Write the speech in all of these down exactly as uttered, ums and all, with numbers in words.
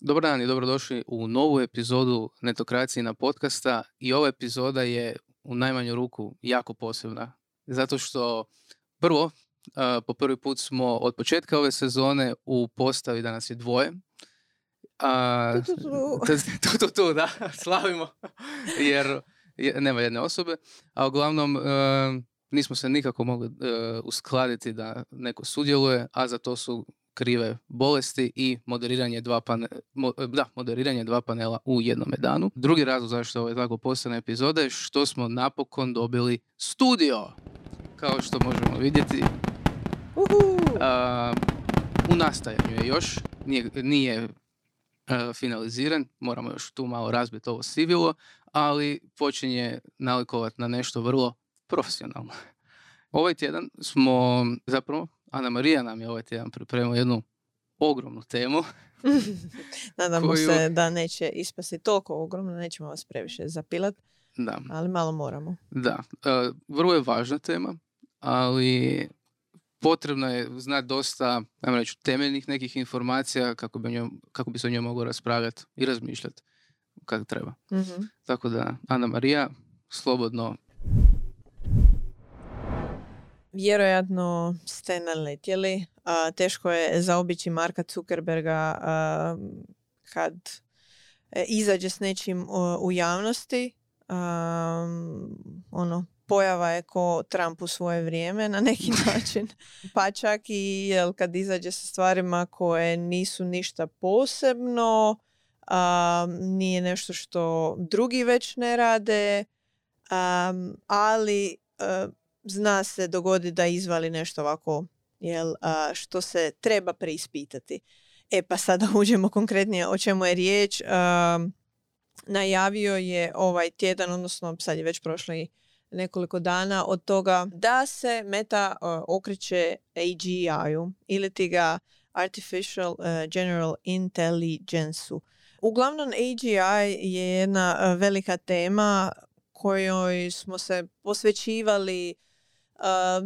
Dobar dan i dobrodošli u novu epizodu Netokracijina podcasta i ova epizoda je u najmanju ruku jako posebna. Zato što prvo, po prvi put smo od početka ove sezone u postavi da nas je dvoje. A, tu, tu, tu. tu, tu, tu, da, slavimo, jer nema jedne osobe. A uglavnom, nismo se nikako mogli uskladiti da neko sudjeluje, a za to su krive bolesti i moderiranje dva, pane, mo, da, moderiranje dva panela u jednome danu. Drugi razlog zašto ovo je tako posebna epizoda je što smo napokon dobili studio. Kao što možemo vidjeti, a, u nastajanju je još, nije, nije a, finaliziran, moramo još tu malo razbiti ovo sivilo, ali počinje nalikovati na nešto vrlo profesionalno. Ovaj tjedan smo zapravo Ana Marija nam je ovaj tjedan pripremila jednu ogromnu temu. Nadamo koju... se da neće ispasti toliko ogromno, nećemo vas previše zapilati, da. Ali malo moramo. Da, e, vrlo je važna tema, ali potrebno je znati dosta, ajmo reći, temeljnih nekih informacija kako bi, njom, kako bi se o njoj moglo raspravljati i razmišljati kako treba. Mm-hmm. Tako da, Ana Marija, slobodno. Vjerojatno ste naletjeli, a, teško je zaobići Marka Zuckerberga a, kad e, izađe s nečim o, u javnosti. A, ono, pojava je ko Trump u svoje vrijeme na neki način. Pa čak i jel, kad izađe sa stvarima koje nisu ništa posebno, a, nije nešto što drugi već ne rade, a, ali... A, zna se dogodi da izvali nešto ovako jel, a, što se treba preispitati. E pa sada uđemo konkretnije o čemu je riječ. A, najavio je ovaj tjedan, odnosno sad je već prošli nekoliko dana od toga da se Meta a, okreće A G I-u ili ti ga Artificial a, General Intelligence-u. Uglavnom A G I je jedna a, velika tema kojoj smo se posvećivali Uh,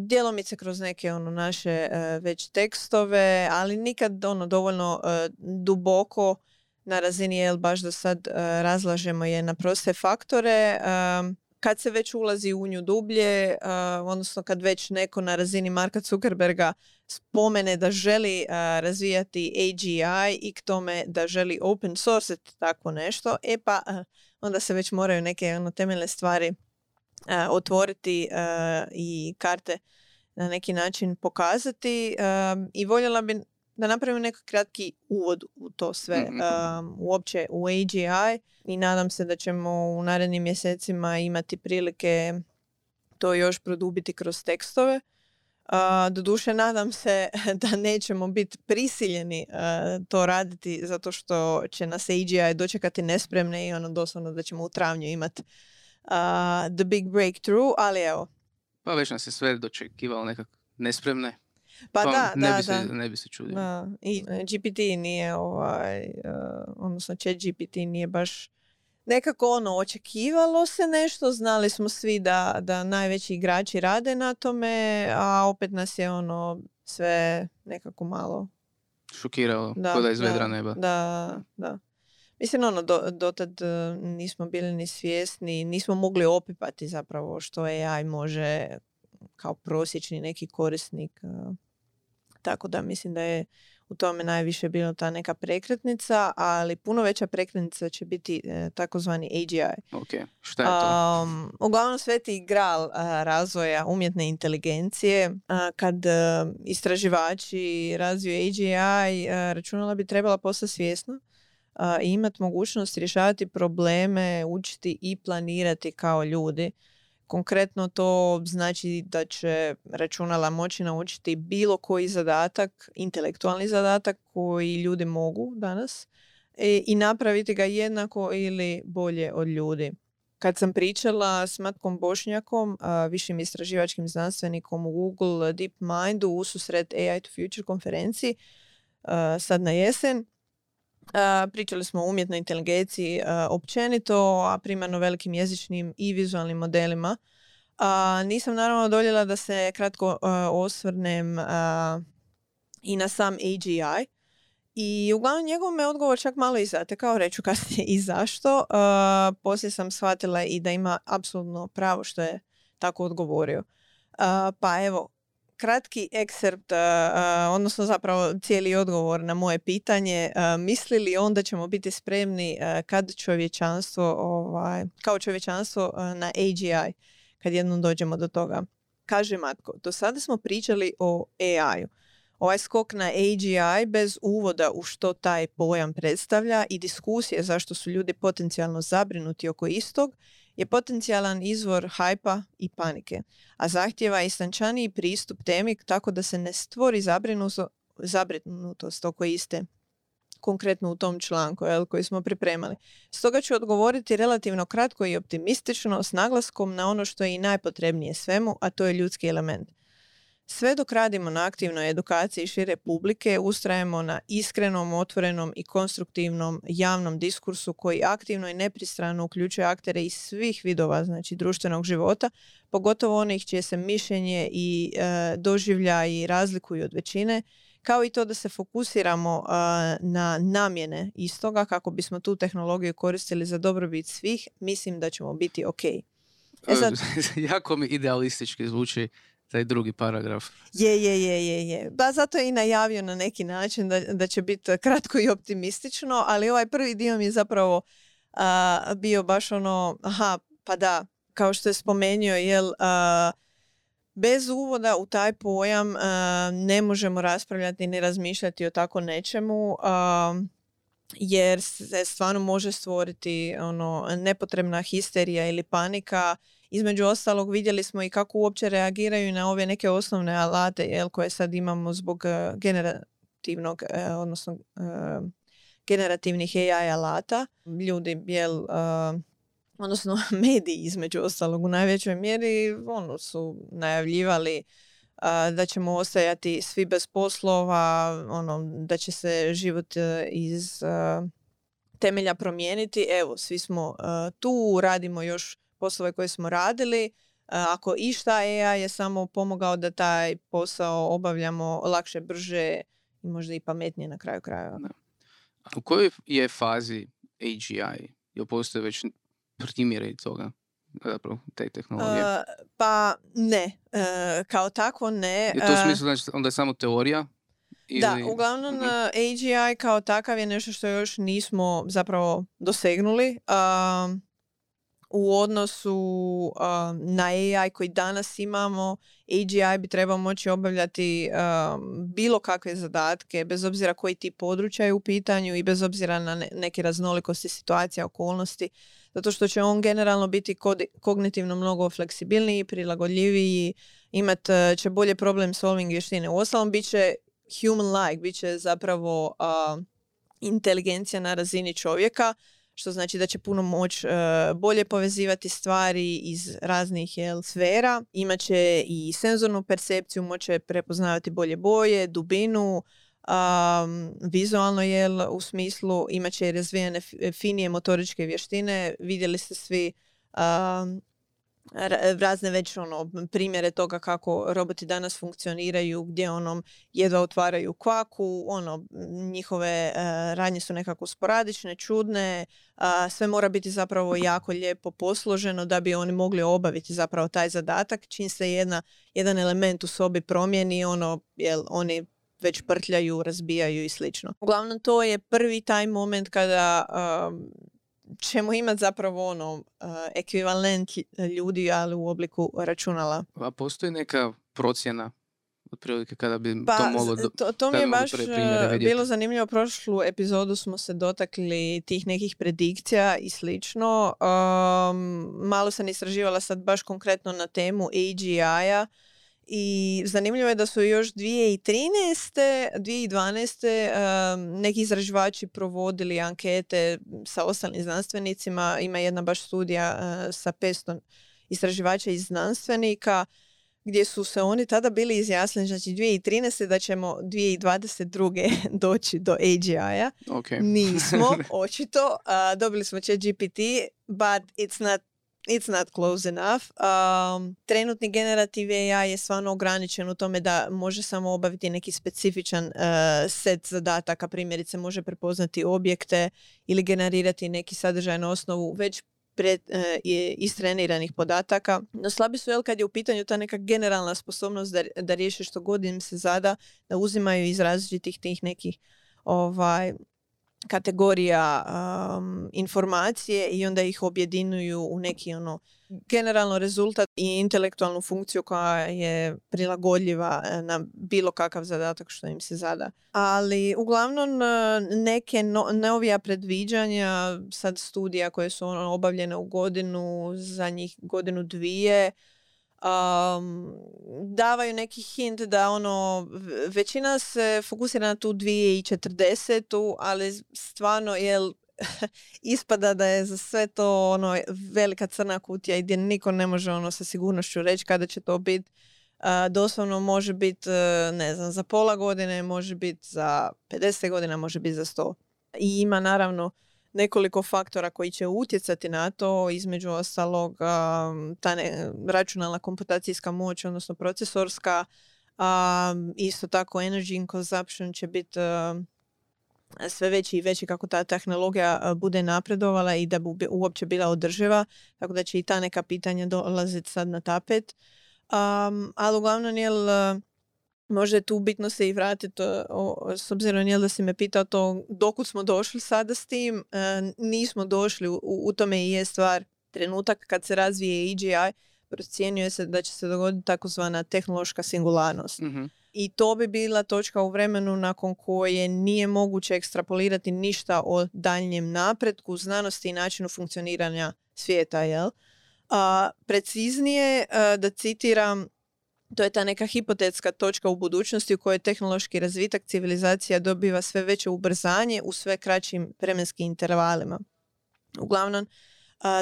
djelomice kroz neke ono naše uh, već tekstove, ali nikad ono dovoljno uh, duboko na razini jel baš do sad uh, razlažemo je na proste faktore. Uh, kad se već ulazi u nju dublje, uh, odnosno kad već neko na razini Marka Zuckerberga spomene da želi uh, razvijati A G I i k tome da želi open source tako nešto, e pa uh, onda se već moraju neke ono temeljne stvari Uh, otvoriti uh, i karte na neki način pokazati uh, i voljela bi da napravim neki kratki uvod u to sve, uh, uopće u A G I i nadam se da ćemo u narednim mjesecima imati prilike to još produbiti kroz tekstove. Uh, doduše nadam se da nećemo biti prisiljeni uh, to raditi zato što će nas A G I dočekati nespremne i ono doslovno da ćemo u travnju imati Uh, the big breakthrough, ali evo. Pa već nas je sve dočekivalo nekak nespremne. Pa, pa da, ne da, bi se, da. Ne bi se čudio. Da. I G P T nije ovaj, uh, odnosno ChatGPT nije baš nekako ono, očekivalo se nešto, znali smo svi da, da najveći igrači rade na tome, a opet nas je ono sve nekako malo šokiralo, kao da iz vedra neba. Da, da. Mislim, ono, do, dotad nismo bili ni svjesni, nismo mogli opipati zapravo što A I može kao prosječni neki korisnik. Tako da mislim da je u tome najviše bila ta neka prekretnica, ali puno veća prekretnica će biti takozvani A G I. Ok, šta je to? Um, uglavnom sveti igral razvoja umjetne inteligencije. Kad istraživači razviju A G I, računala bi trebala postati svjesna i imati mogućnost rješavati probleme, učiti i planirati kao ljudi. Konkretno to znači da će računala moći naučiti bilo koji zadatak, intelektualni zadatak koji ljudi mogu danas i napraviti ga jednako ili bolje od ljudi. Kad sam pričala s Matkom Bošnjakom, višim istraživačkim znanstvenikom u Google DeepMindu u susret A I to Future konferenciji sad na jesen, Uh, pričali smo o umjetnoj inteligenciji uh, općenito, a primarno velikim jezičnim i vizualnim modelima. Uh, nisam naravno doljela da se kratko uh, osvrnem uh, i na sam A G I I uglavnom njegov me odgovor čak malo i zatekao, reću kasnije i zašto. Uh, poslije sam shvatila i da ima apsolutno pravo što je tako odgovorio. Uh, pa evo, kratki ekserpt, uh, odnosno zapravo cijeli odgovor na moje pitanje. Uh, misli li on da ćemo biti spremni uh, kad čovječanstvo, ovaj, kao čovječanstvo uh, na A G I, kad jednom dođemo do toga? Kaže Matko, do sada smo pričali o A I-u. Ovaj skok na A G I bez uvoda u što taj pojam predstavlja i diskusije zašto su ljudi potencijalno zabrinuti oko istog je potencijalan izvor hajpa i panike, a zahtjeva istančaniji pristup temi tako da se ne stvori zabrinutost oko iste, konkretno u tom članku jel, koji smo pripremali. Stoga ću odgovoriti relativno kratko i optimistično s naglaskom na ono što je i najpotrebnije svemu, a to je ljudski element. Sve dok radimo na aktivnoj edukaciji šire publike, ustrajemo na iskrenom, otvorenom i konstruktivnom javnom diskursu koji aktivno i nepristrano uključuje aktere iz svih vidova, znači društvenog života, pogotovo onih čije se mišljenje i e, doživlja i razlikuju od većine, kao i to da se fokusiramo e, na namjene istoga kako bismo tu tehnologiju koristili za dobrobit svih, mislim da ćemo biti ok. E sad... jako mi idealistički zvuči taj drugi paragraf. Je, je, je, je, je. Ba, zato je i najavio na neki način da, da će biti kratko i optimistično, ali ovaj prvi dio mi je zapravo a, bio baš ono, aha, pa da, kao što je spomenuo, jel, a, bez uvoda u taj pojam a, ne možemo raspravljati ni razmišljati o tako nečemu, a, jer se stvarno može stvoriti ono, nepotrebna histerija ili panika. Između ostalog vidjeli smo i kako uopće reagiraju na ove neke osnovne alate jel, koje sad imamo zbog generativnog, eh, odnosno eh, generativnih A I alata. Ljudi, jel, eh, odnosno mediji između ostalog u najvećoj mjeri ono, su najavljivali eh, da ćemo ostajati svi bez poslova, ono, da će se život eh, iz eh, temelja promijeniti. Evo, svi smo eh, tu, radimo još poslove koje smo radili, ako išta A I je samo pomogao da taj posao obavljamo lakše, brže i možda i pametnije na kraju krajeva. Da. U kojoj je fazi A G I? Jel postoje već primjeri toga, zapravo, te tehnologije? Uh, pa ne, uh, kao tako ne. Je to u smislu znači onda je samo teorija? Ili... Da, uglavnom uh-huh. A G I kao takav je nešto što još nismo zapravo dosegnuli. Uh, U odnosu uh, na A I koji danas imamo, A G I bi trebao moći obavljati uh, bilo kakve zadatke, bez obzira koji tip područja je u pitanju i bez obzira na ne- neke raznolikosti, situacija, okolnosti, zato što će on generalno biti kod- kognitivno mnogo fleksibilniji, prilagodljiviji, imat uh, će bolje problem solving vještine. U ostalom, bit će human-like, bit će zapravo uh, inteligencija na razini čovjeka, što znači da će puno moći uh, bolje povezivati stvari iz raznih jel, sfera. Imaće i senzornu percepciju, moće prepoznavati bolje boje, dubinu, um, vizualno jel, u smislu imaće razvijene finije motoričke vještine. Vidjeli ste svi um, razne već ono, primjere toga kako roboti danas funkcioniraju, gdje onom jedva otvaraju kvaku, ono, njihove uh, radnje su nekako sporadične, čudne, uh, sve mora biti zapravo jako lijepo posloženo da bi oni mogli obaviti zapravo taj zadatak. Čim se jedna, jedan element u sobi promijeni, ono, jel, oni već prtljaju, razbijaju i slično. Uglavnom, to je prvi taj moment kada... Um, ćemo imati zapravo ono uh, ekvivalent ljudi, ali u obliku računala. A postoji neka procjena otprilike kada bi pa, to moglo... To, to mi je baš bilo zanimljivo. Prošlu epizodu smo se dotakli tih nekih predikcija i slično. Um, malo sam istraživala sad baš konkretno na temu A G I-a i zanimljivo je da su još dvije tisuće trinaeste, dvije tisuće dvanaeste um, neki istraživači provodili ankete sa ostalim znanstvenicima. Ima jedna baš studija uh, sa petsto istraživača i znanstvenika gdje su se oni tada bili izjasnili, znači dvije tisuće trinaeste da ćemo dvije tisuće dvadeset druge doći do A G I-a. Okay. Nismo, očito. Uh, dobili smo ChatGPT, but it's not it's not close enough. Um, trenutni generativ A I je stvarno ograničen u tome da može samo obaviti neki specifičan uh, set zadataka, primjerice može prepoznati objekte ili generirati neki sadržaj na osnovu već pred, uh, istreniranih podataka. No slabi su jel kad je u pitanju ta neka generalna sposobnost da, da riješe što god im se zada, da uzimaju iz različitih tih nekih ovaj... kategorija um, informacije i onda ih objedinjuju u neki ono generalno rezultat i intelektualnu funkciju koja je prilagodljiva na bilo kakav zadatak što im se zada. Ali uglavnom neke no, novija predviđanja, sad studija koje su ono, obavljene u godinu, za njih godinu dvije, Um, davaju neki hint da ono većina se fokusira na tu dvije tisuće četrdesetu, ali stvarno jel ispada da je za sve to ono velika crna kutija i gdje niko ne može ono sa sigurnošću reći kada će to biti. Uh, doslovno može biti uh, ne znam za pola godine, može biti za pedeset godina, može biti za sto. I ima naravno nekoliko faktora koji će utjecati na to, između ostalog ta ne, računalna komputacijska moć, odnosno procesorska, a, isto tako energy consumption će biti sve veći i veći kako ta tehnologija bude napredovala i da bi uopće bila održiva, tako da će i ta neka pitanja dolaziti sad na tapet. Um, ali uglavnom, jel, možda tu bitno se i vratiti, s obzirom jel da si me pitao to dokud smo došli sada s tim, e, nismo došli, u, u tome i je stvar trenutak kad se razvije A G I, procjenjuje se da će se dogoditi takozvana tehnološka singularnost. Mm-hmm. I to bi bila točka u vremenu nakon koje nije moguće ekstrapolirati ništa o daljnjem napretku, znanosti i načinu funkcioniranja svijeta. Jel? A, preciznije, a, da citiram, to je ta neka hipotetska točka u budućnosti u kojoj tehnološki razvitak civilizacija dobiva sve veće ubrzanje u sve kraćim vremenskim intervalima. Uglavnom,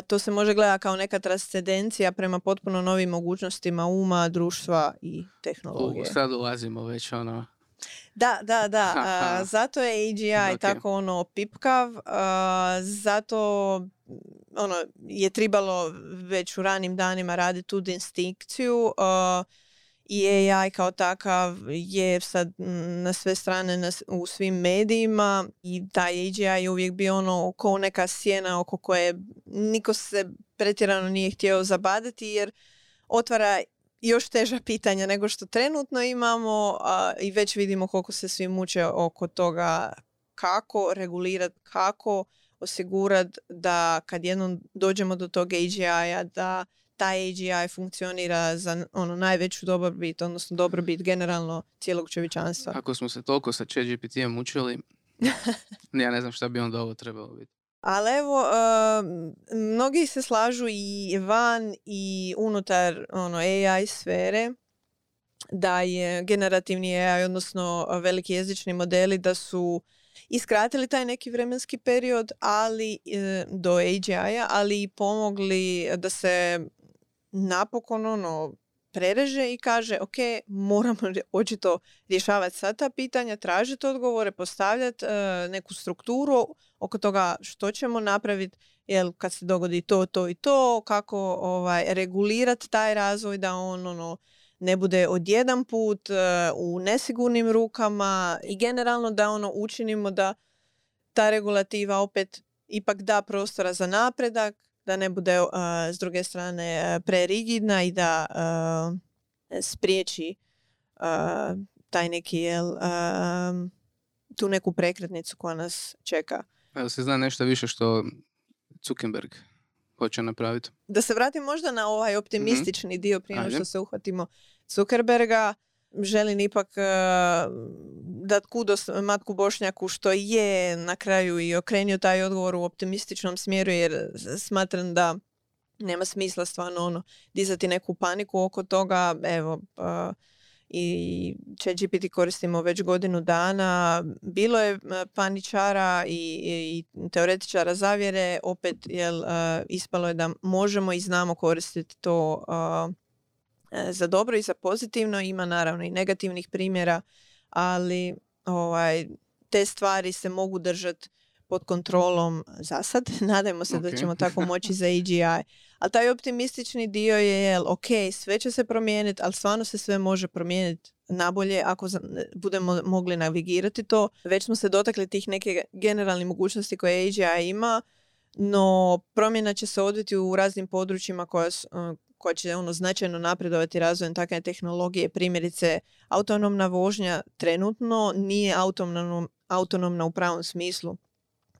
to se može gledati kao neka transcendencija prema potpuno novim mogućnostima uma, društva i tehnologije. U, sad ulazimo već ono... Da, da, da. A, zato je A G I okay. tako ono pipkav. A, zato ono, je tribalo već u ranim danima raditi tu distinkciju. A, i A I kao takav je sad na sve strane na, u svim medijima i taj A G I je uvijek bio ono kao neka sjena oko koje niko se pretjerano nije htio zabadati jer otvara još teža pitanja nego što trenutno imamo a, i već vidimo koliko se svi muče oko toga kako regulirati, kako osigurati da kad jednom dođemo do toga A G I-a da taj A G I funkcionira za ono najveću dobrobit, odnosno dobrobit generalno cijelog čovječanstva. Ako smo se toliko sa ChatGPT-em mučili, ja ne znam šta bi onda ovo trebalo biti. Ali evo, uh, mnogi se slažu i van i unutar ono, A I sfere da je generativni A I, odnosno veliki jezični modeli, da su iskratili taj neki vremenski period ali uh, do A G I-a, ali i pomogli da se napokon ono, prereže i kaže ok, moramo očito rješavati sad ta pitanja, tražiti odgovore, postavljati e, neku strukturu oko toga što ćemo napraviti jel, kad se dogodi to, to i to, kako ovaj, regulirati taj razvoj da on ono, ne bude odjedan put e, u nesigurnim rukama i generalno da ono, učinimo da ta regulativa opet ipak da prostora za napredak, da ne bude uh, s druge strane prerigidna i da uh, spriječi uh, taj neki jel, uh, tu neku prekretnicu koja nas čeka. Jel se zna nešto više što Zuckerberg hoće napraviti? Da se vratim možda na ovaj optimistični mm-hmm. dio prije što se uhvatimo Zuckerberga. Želim ipak uh, dat kudos Matku Bošnjaku što je na kraju i okrenio taj odgovor u optimističnom smjeru jer smatram da nema smisla stvarno ono, dizati neku paniku oko toga. Evo, uh, i ChatGPT koristimo već godinu dana. Bilo je paničara i, i teoretičara zavjere, opet jel, uh, ispalo je da možemo i znamo koristiti to uh, za dobro i za pozitivno, ima naravno i negativnih primjera, ali ovaj, te stvari se mogu držati pod kontrolom za sad. Nadajmo se okay. da ćemo tako moći za A G I. Ali taj optimistični dio je, jel, ok, sve će se promijeniti, ali stvarno se sve može promijeniti nabolje ako budemo mogli navigirati to. Već smo se dotakli tih neke generalne mogućnosti koje A G I ima, no promjena će se odviti u raznim područjima koja su, koja će ono značajno napredovati razvojem takve tehnologije. Primjerice, autonomna vožnja trenutno nije autonomna, autonomna u pravom smislu.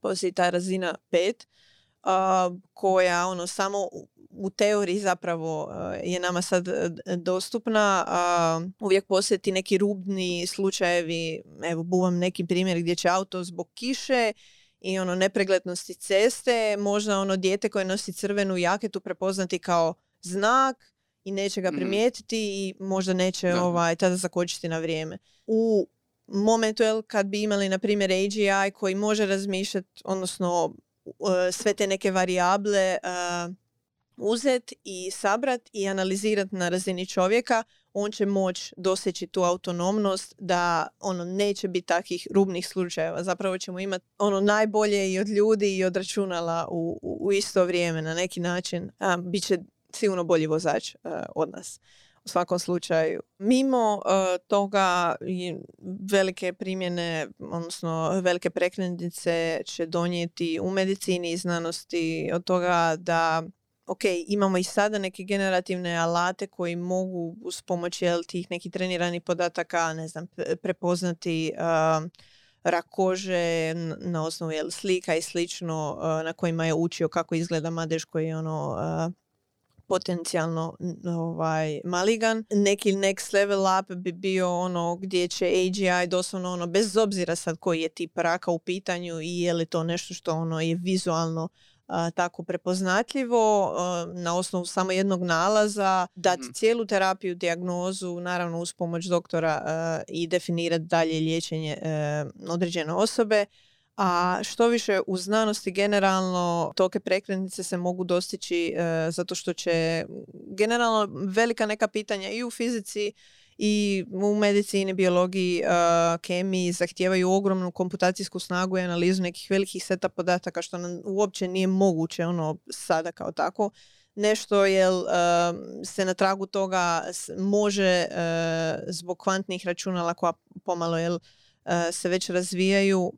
Postoji ta razina pet a, koja ono, samo u teoriji zapravo a, je nama sad dostupna. A, uvijek postoje ti neki rubni slučajevi, evo buvam neki primjer gdje će auto zbog kiše i ono nepreglednosti ceste, možda ono dijete koje nosi crvenu jaketu prepoznati kao znak i neće ga primijetiti mm. i možda neće ovaj, tada zakočiti na vrijeme. U momentu kad bi imali, na primjer, A G I koji može razmišljati, odnosno sve te neke varijable uh, uzeti i sabrati i analizirati na razini čovjeka, on će moći doseći tu autonomnost da ono neće biti takvih rubnih slučajeva. Zapravo ćemo imati ono najbolje i od ljudi i od računala u, u, u isto vrijeme na neki način. A, bit će sigurno bolji vozač uh, od nas u svakom slučaju. Mimo uh, toga velike primjene, odnosno velike prekretnice će donijeti u medicini i znanosti od toga da ok, imamo i sada neke generativne alate koji mogu uz pomoć jel, tih nekih treniranih podataka ne znam, prepoznati uh, rak kože na osnovu jel, slika i slično uh, na kojima je učio kako izgleda madež koji je ono uh, potencijalno ovaj, maligan. Neki next level up bi bio ono gdje će A G I doslovno ono, bez obzira sad koji je tip raka u pitanju i je li to nešto što ono je vizualno a, tako prepoznatljivo a, na osnovu samo jednog nalaza, dati mm. cijelu terapiju, dijagnozu, naravno uz pomoć doktora a, i definirati dalje liječenje a, određene osobe. A što više u znanosti generalno toke prekretnice se mogu dostići e, zato što će generalno velika neka pitanja i u fizici i u medicini, biologiji, e, kemiji zahtijevaju ogromnu komputacijsku snagu i analizu nekih velikih seta podataka što nam uopće nije moguće ono sada kao tako. Nešto jel, se na tragu toga može e, zbog kvantnih računala koja pomalo jel, se već razvijaju.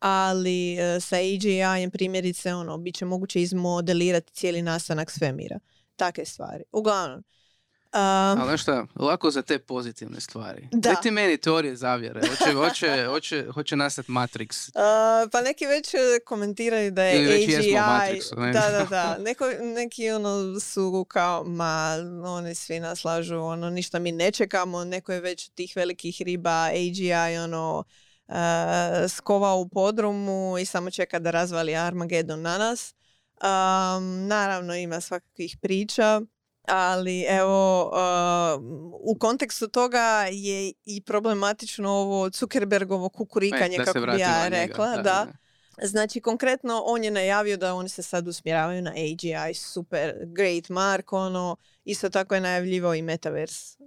Ali e, sa A G I-em primjerice ono, bit će moguće izmodelirati cijeli nastanak svemira. Takve stvari. Uglavnom. Um, ali nešto, lako za te pozitivne stvari. Da. Daj ti meni teorije zavjere. Hoće, hoće, hoće, hoće nastati Matrix. Uh, pa neki već komentiraju da je A G I... Matrixu, ne? Da, da, da. Neko, neki ono su kao, ma, oni svi nas lažu, ono, ništa mi ne čekamo. Neko je već tih velikih riba A G I, ono... Uh, skova u podrumu i samo čeka da razvali Armagedon na nas. Um, naravno ima svakakvih priča, ali evo uh, u kontekstu toga je i problematično ovo Zuckerbergovo kukurikanje e, kako bi ja rekla. Njega, da, da. Da. Znači konkretno on je najavio da oni se sad usmjeravaju na A G I, super, great Mark, ono, isto tako je najavljivao i Metaverse.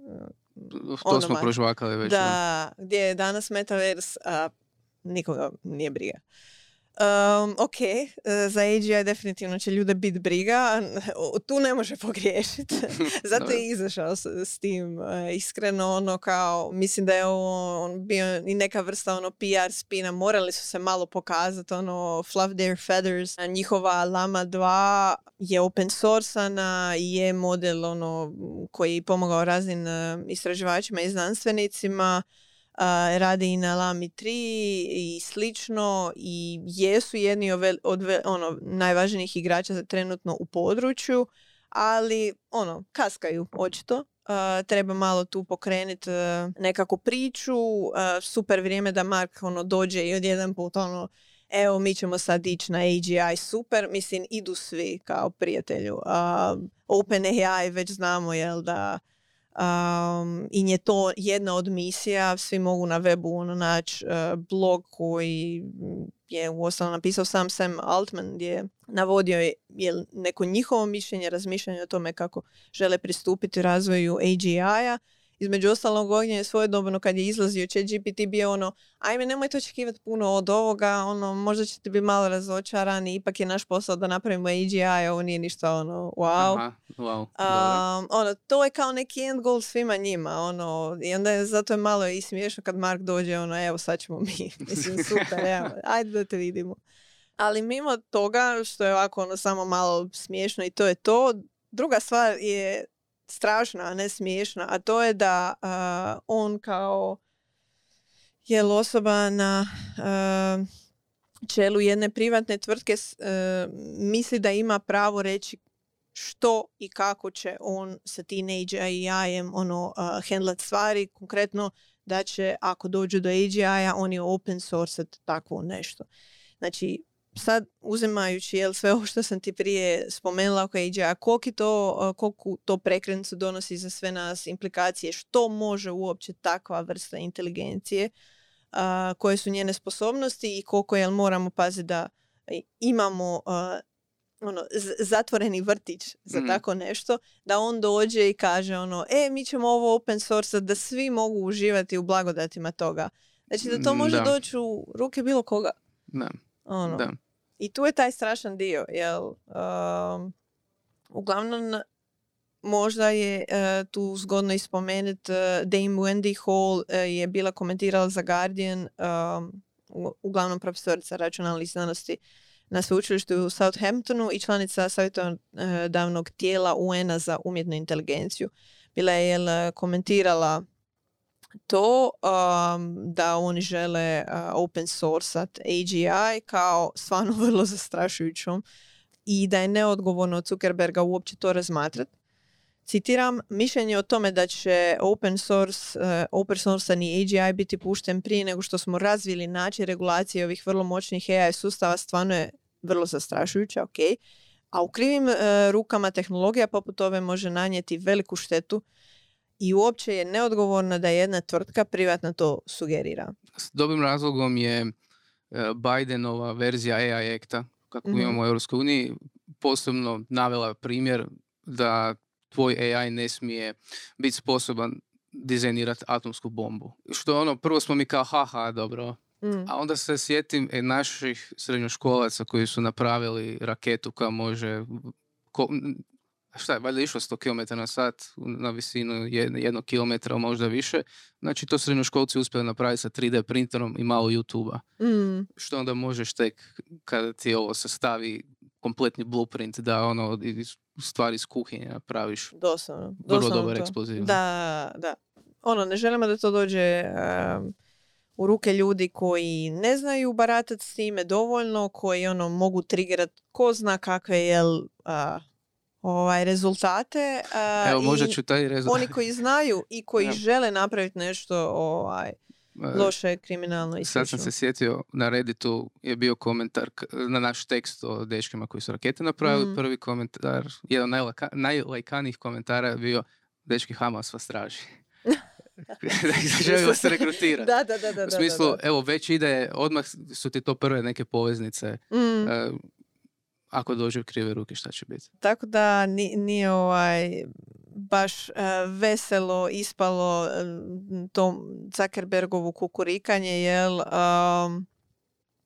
To ono smo prožvakali već. Da, gdje je danas Metaverse, a nikoga nije briga. Um, ok, za A G I definitivno će ljude biti briga, tu ne može pogriješiti. Zato je izašao s, s tim. Iskreno, ono kao, mislim da je ovo, on bio i neka vrsta ono, P R spina, morali su se malo pokazati, ono, fluff their feathers. Njihova Llama dva je open source-ana i je model ono, koji je pomogao raznim istraživačima i znanstvenicima. Uh, radi i na Llami tri i slično i jesu jedni ove, od ve, ono, najvažnijih igrača trenutno u području, ali ono, kaskaju očito. Uh, treba malo tu pokrenuti uh, nekakvu priču. Uh, super vrijeme da Mark ono, dođe i odjedan put ono, evo mi ćemo sad ići na A G I, super. Mislim, idu svi kao prijatelju. Uh, Open A I već znamo, jel da... Um, i je to jedna od misija, svi mogu na webu ono, naći uh, blog koji je uostalom napisao sam Sam Altman gdje navodio je navodio neko njihovo mišljenje, razmišljanje o tome kako žele pristupiti razvoju A G I-a. između ostalog ognja je svojedobno kad je izlazio ChatGPT bio ono, ajme nemojte očekivati puno od ovoga, ono, možda ćete biti malo razočarani, ipak je naš posao da napravimo A G I, ovo nije ništa ono, wow. Aha, wow. Um, ono, to je kao neki end goal svima njima, ono, i onda je, zato je malo i smiješno kad Mark dođe, ono, evo sad ćemo mi, mislim, super, evo, ajde da te vidimo. Ali mimo toga što je ovako ono samo malo smiješno i to je to, druga stvar je strašna, a ne smiješna, a to je da uh, on kao je osoba na uh, čelu jedne privatne tvrtke uh, misli da ima pravo reći što i kako će on sa teenage A I-em ono, uh, handlat stvari, konkretno da će ako dođu do A G I-a oni open source-at takvo nešto. Znači, sad uzimajući jel, sve ovo što sam ti prije spomenula oko A G I-a, koliko to, koliko to prekretnicu donosi za sve nas implikacije, što može uopće takva vrsta inteligencije, a, koje su njene sposobnosti i koliko jel, moramo paziti da imamo a, ono, zatvoreni vrtić za mm-hmm. tako nešto, da on dođe i kaže ono, e, mi ćemo ovo open source da svi mogu uživati u blagodatima toga. Znači da to može da. doći u ruke bilo koga. Da. Ono. Da. I tu je taj strašan dio, jel? Um, uglavnom, možda je uh, tu zgodno ispomenuti uh, Dame Wendy Hall uh, je bila komentirala za Guardian, um, uglavnom profesorica računalnih znanosti na sveučilištu u Southamptonu i članica savjetodavnog tijela U N-a za umjetnu inteligenciju. Bila je jel, komentirala to um, da oni žele uh, open source-at A G I kao stvarno vrlo zastrašujućom i da je neodgovorno od Zuckerberga uopće to razmatrati. Citiram, mišljenje o tome da će open source, uh, open source-ani A G I biti pušten prije nego što smo razvili način regulacije ovih vrlo moćnih A I sustava stvarno je vrlo zastrašujuća, ok. A u krivim uh, rukama tehnologija poput ove može nanijeti veliku štetu i uopće je neodgovorna da jedna tvrtka privatno to sugerira. S dobrim razlogom je Bidenova verzija A I-ekta, kako mm-hmm. imamo u Europskoj uniji, posebno navela primjer da tvoj A I ne smije biti sposoban dizajnirati atomsku bombu. Što ono, prvo smo mi kao, haha, dobro. Mm. A onda se sjetim e, naših srednjoškolaca koji su napravili raketu koja može... Ko, šta je, valjda išlo sto kilometara na sat na visinu jednog kilometra, možda više. Znači, to srednjoškolci uspjeli napraviti sa tri D printerom i malo YouTube-a. Mm. Što onda možeš tek kada ti ovo sastavi kompletni blueprint da ono stvari iz kuhinje napraviš. Doslovno. Vrlo dobar eksploziv. Da, da. Ono, ne želimo da to dođe... Um... u ruke ljudi koji ne znaju baratati s time dovoljno, koji ono mogu triggerati ko zna kakve jel, a, ovaj, rezultate. A, evo, možda ću taj rezultat. Oni koji znaju i koji ja. žele napraviti nešto ovaj, loše, kriminalno i slično. Sad sam se sjetio, na Redditu je bio komentar na naš tekst o dečkima koji su rakete napravili. Mm-hmm. Prvi komentar, jedan od najlaka, najlajkanijih komentara je bio dečki Hamas vas traži. Želimo se rekrutirati. Da, da, da, da, u smislu, da, da. Evo, već ide, odmah su ti to prve neke poveznice. Mm. Uh, ako dođe u krive ruke, šta će biti? Tako da nije, nije ovaj, baš uh, veselo ispalo uh, tom Zuckerbergovu kukurikanje, jel um,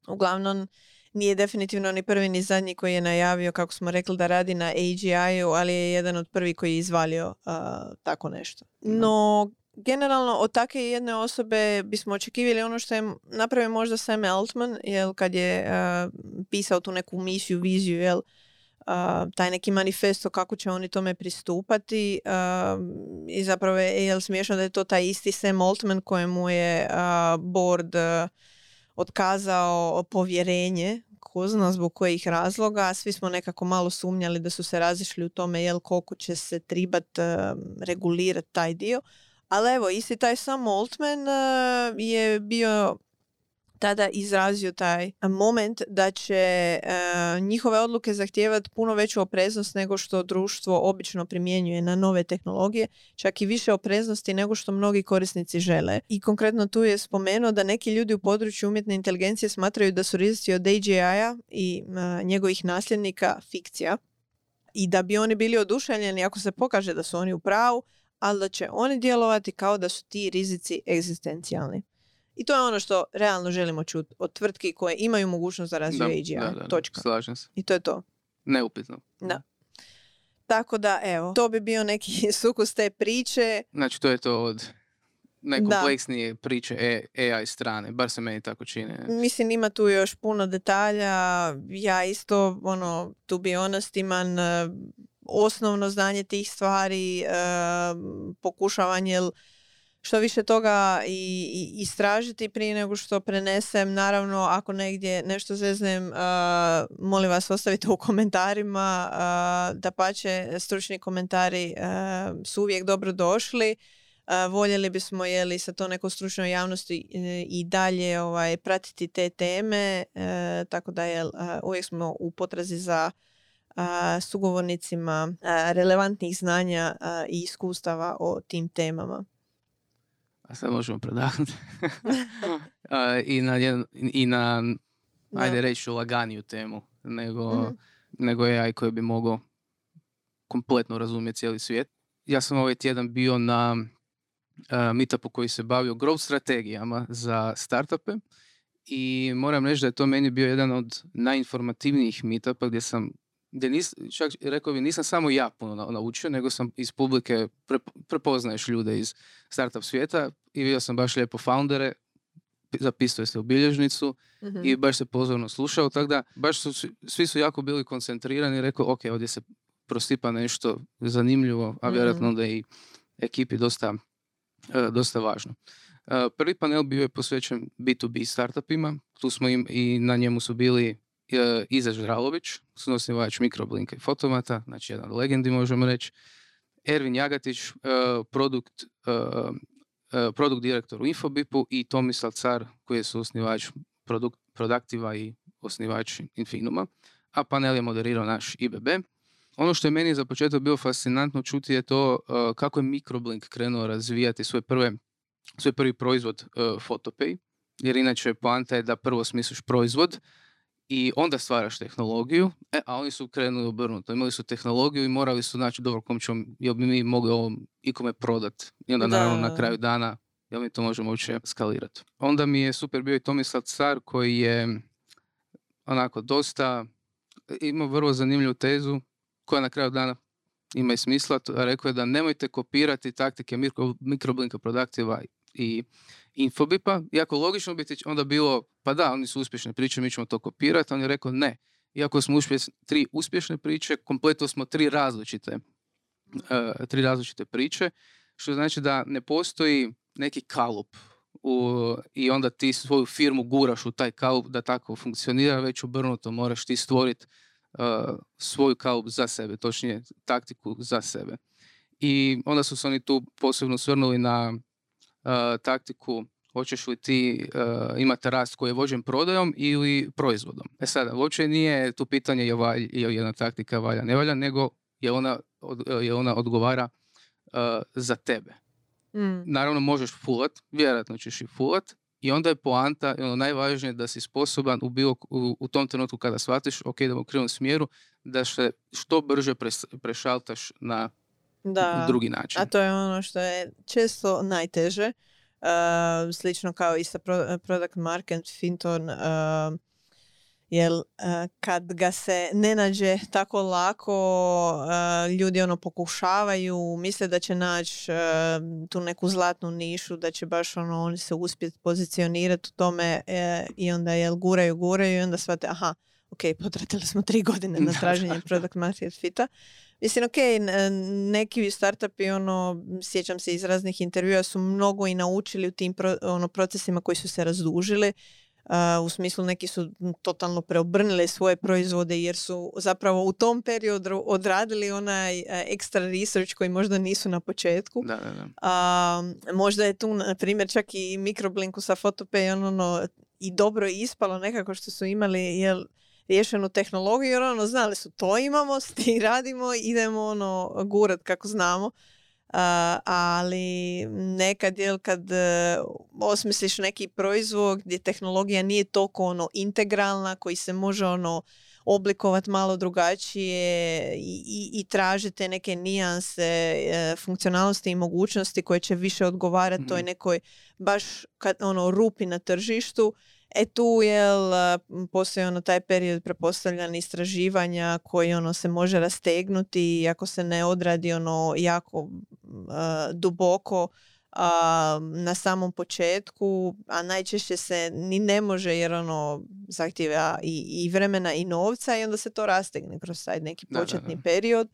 uglavnom nije definitivno ni prvi ni zadnji koji je najavio, kako smo rekli, da radi na A G I-u, ali je jedan od prvi koji je izvalio uh, tako nešto. No, generalno, od takve jedne osobe bismo očekivali ono što je napravio možda Sam Altman, jel, kad je uh, pisao tu neku misiju, viziju, jel, uh, taj neki manifesto kako će oni tome pristupati. Uh, I zapravo je jel, smiješno da je to taj isti Sam Altman kojemu je uh, board uh, otkazao povjerenje, ko zna zbog kojih razloga. Svi smo nekako malo sumnjali da su se razišli u tome jel, koliko će se tribat uh, regulirati taj dio. Ali evo, isti taj Sam Altman uh, je bio tada izrazio taj moment da će uh, njihove odluke zahtijevati puno veću opreznost nego što društvo obično primjenjuje na nove tehnologije, čak i više opreznosti nego što mnogi korisnici žele. I konkretno tu je spomenuo da neki ljudi u području umjetne inteligencije smatraju da su rizici od A G I-a i uh, njegovih nasljednika fikcija i da bi oni bili oduševljeni ako se pokaže da su oni u pravu, ali da će oni djelovati kao da su ti rizici egzistencijalni. I to je ono što realno želimo čuti od tvrtki koje imaju mogućnost da razviju A G I. Točka. Slažem se. I to je to. Neupitno. Da. Tako da, evo, to bi bio neki sukus te priče. Znači, to je to od najkompleksnije da. priče A I strane, bar se meni tako čine. Mislim, ima tu još puno detalja. Ja isto, ono, to be honest, imam osnovno znanje tih stvari, e, pokušavam jel što više toga i, i istražiti prije nego što prenesem. Naravno, ako negdje nešto zeznem, uh, molim vas ostavite u komentarima, uh, da pače stručni komentari uh, su uvijek dobro došli. Uh, voljeli bismo jeli sa to neko stručnoj javnosti uh, i dalje ovaj, pratiti te teme, uh, tako da jel, uh, uvijek smo u potrazi za uh, sugovornicima uh, relevantnih znanja uh, i iskustava o tim temama. A sad možemo predahnuti. I na, i na ajde reći, laganiju temu nego, mm-hmm. nego A I koji bi mogao kompletno razumjeti cijeli svijet. Ja sam ovaj tjedan bio na uh, meetupu koji se bavio growth strategijama za startupe i moram reći da je to meni bio jedan od najinformativnijih meetupa gdje sam gdje nis, čak rekao bi, nisam samo ja puno naučio, nego sam iz publike, prepoznaješ ljude iz startup svijeta i vidio sam baš lijepo foundere, zapisao se u bilježnicu mm-hmm. i baš se pozorno slušao, tako da baš su, svi su jako bili koncentrirani i rekao, ok, ovdje se prosipa nešto zanimljivo, a vjerojatno mm-hmm. da je i ekipi dosta, uh, dosta važno. Uh, prvi panel bio je posvećen B dva B startupima, tu smo im i na njemu su bili Iza Zralović, sunosnivač Microblinka i Fotomata, znači jedan od legendi možemo reći. Ervin Jagatić, produkt, produkt direktor u Infobipu i Tomislav Car koji je suosnivač produkt, Productiva i osnivač Infinuma, a panel je moderirao naš I B B. Ono što je meni za početak bilo fascinantno čuti je to kako je Microblink krenuo razvijati svoj, prve, svoj prvi proizvod PhotoPay, jer inače poanta je da prvo smisliš proizvod i onda stvaraš tehnologiju, e, a oni su krenuli obrnuto. Imali su tehnologiju i morali su naći dobro kom ćemo, jel bi mi mogli ovom ikome prodati. I onda da. naravno na kraju dana, jel mi to možemo uopće skalirati. Onda mi je super bio i Tomislav Car koji je onako dosta, imao vrlo zanimljivu tezu koja na kraju dana ima i smisla. Rekao je da nemojte kopirati taktike Microblinka, Productiva i Infobipa, jako logično bi ti onda bilo, pa da, oni su uspješne priče, mi ćemo to kopirati, on je rekao ne. Iako smo uspjeli tri uspješne priče, kompletno smo tri različite, uh, tri različite priče, što znači da ne postoji neki kalup u, i onda ti svoju firmu guraš u taj kalup da tako funkcionira, već obrnuto moraš ti stvoriti uh, svoj kalup za sebe, točnije taktiku za sebe. I onda su se oni tu posebno svrnuli na Uh, taktiku, hoćeš li ti uh, imati rast koji je vođen prodajom ili proizvodom. E sada, uopće nije tu pitanje je, valj, je jedna taktika valja, ne valja, nego je ona, je ona odgovara uh, za tebe. Mm. Naravno, možeš fulat, vjerojatno ćeš i fulat, i onda je poanta, ono najvažnije da si sposoban u, bilo, u, u tom trenutku kada shvatiš, ok, da u krivom smjeru, da se što brže pre, prešaltaš na Da, drugi način. A to je ono što je često najteže, uh, slično kao i sa pro, product market finton, uh, jer uh, kad ga se ne nađe tako lako, uh, ljudi ono pokušavaju, misle da će naći uh, tu neku zlatnu nišu, da će baš ono oni se uspjeti pozicionirati u tome uh, i onda jel guraju, guraju i onda shvate, aha, ok, potratili smo tri godine na traženje product market fita. Mislim, ok, neki startupi, ono, sjećam se iz raznih intervjua, su mnogo i naučili u tim pro, ono, procesima koji su se razdužili. Uh, u smislu neki su totalno preobrnili svoje proizvode jer su zapravo u tom periodu odradili onaj ekstra research koji možda nisu na početku. Da, da, da. Uh, možda je tu, na primjer, čak i Microblinku sa Photopay ono, ono, i dobro ispalo nekako što su imali, jel, riješenu tehnologiju, jer ono, znali su to imamo, sti radimo, idemo ono, gurat kako znamo. Uh, ali nekad, jel, kad uh, osmisliš neki proizvod gdje tehnologija nije toliko ono, integralna, koji se može ono, oblikovati malo drugačije i, i, i tražite neke nijanse e, funkcionalnosti i mogućnosti koje će više odgovarati mm. toj nekoj baš kad, ono, rupi na tržištu. E tu jel, postoji ono, taj period prepostavljan istraživanja koji ono, se može rastegnuti i ako se ne odradi ono, jako a, duboko a, na samom početku, a najčešće se ni ne može jer ono, zahtjeva i, i vremena i novca i onda se to rastegne kroz taj neki početni da, da, da. period.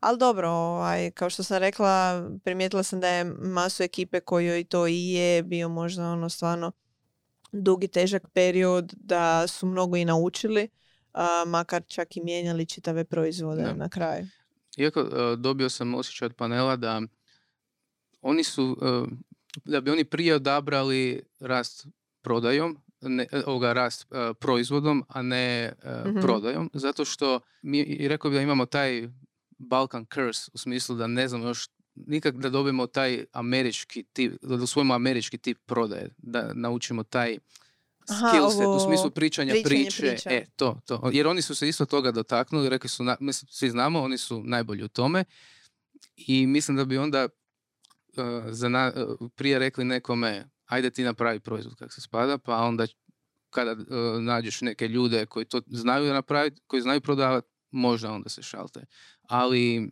Ali dobro, ovaj, kao što sam rekla, primijetila sam da je masu ekipe kojoj to i je bio možda ono, stvarno dugi, težak period, da su mnogo i naučili, a, makar čak i mijenjali čitave proizvode da. na kraju. Iako a, dobio sam osjećaj od panela da oni su, a, da bi oni prije odabrali rast prodajom, ne, ovoga rast a, proizvodom, a ne a, mm-hmm. prodajom, zato što mi, rekao bi da imamo taj Balkan curse, u smislu da ne znamo još nikak da dobijemo taj američki tip, da usvojimo američki tip prodaje, da naučimo taj skillset u smislu pričanja pričanje, priče. Priča. E, to, to. Jer oni su se isto toga dotaknuli, rekli su, na, mislim, svi znamo, oni su najbolji u tome i mislim da bi onda uh, za na, uh, prije rekli nekome, ajde ti napravi proizvod kako se spada, pa onda kada uh, nađeš neke ljude koji to znaju napraviti, koji znaju prodavati, možda onda se šalte. Ali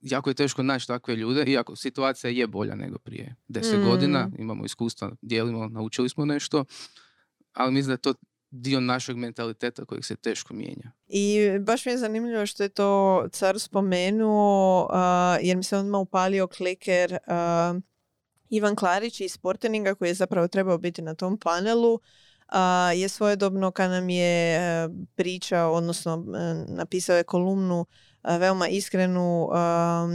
jako je teško naći takve ljude, iako situacija je bolja nego prije deset mm. godina, imamo iskustva, dijelimo, naučili smo nešto, ali mislim da je to dio našeg mentaliteta kojeg se teško mijenja. I baš mi je zanimljivo što je to Car spomenuo, uh, jer mi se odmah upalio kliker uh, Ivan Klarić iz Sporteninga, koji je zapravo trebao biti na tom panelu, Uh, je svojedobno kad nam je uh, pričao, odnosno uh, napisao je kolumnu uh, veoma iskrenu uh,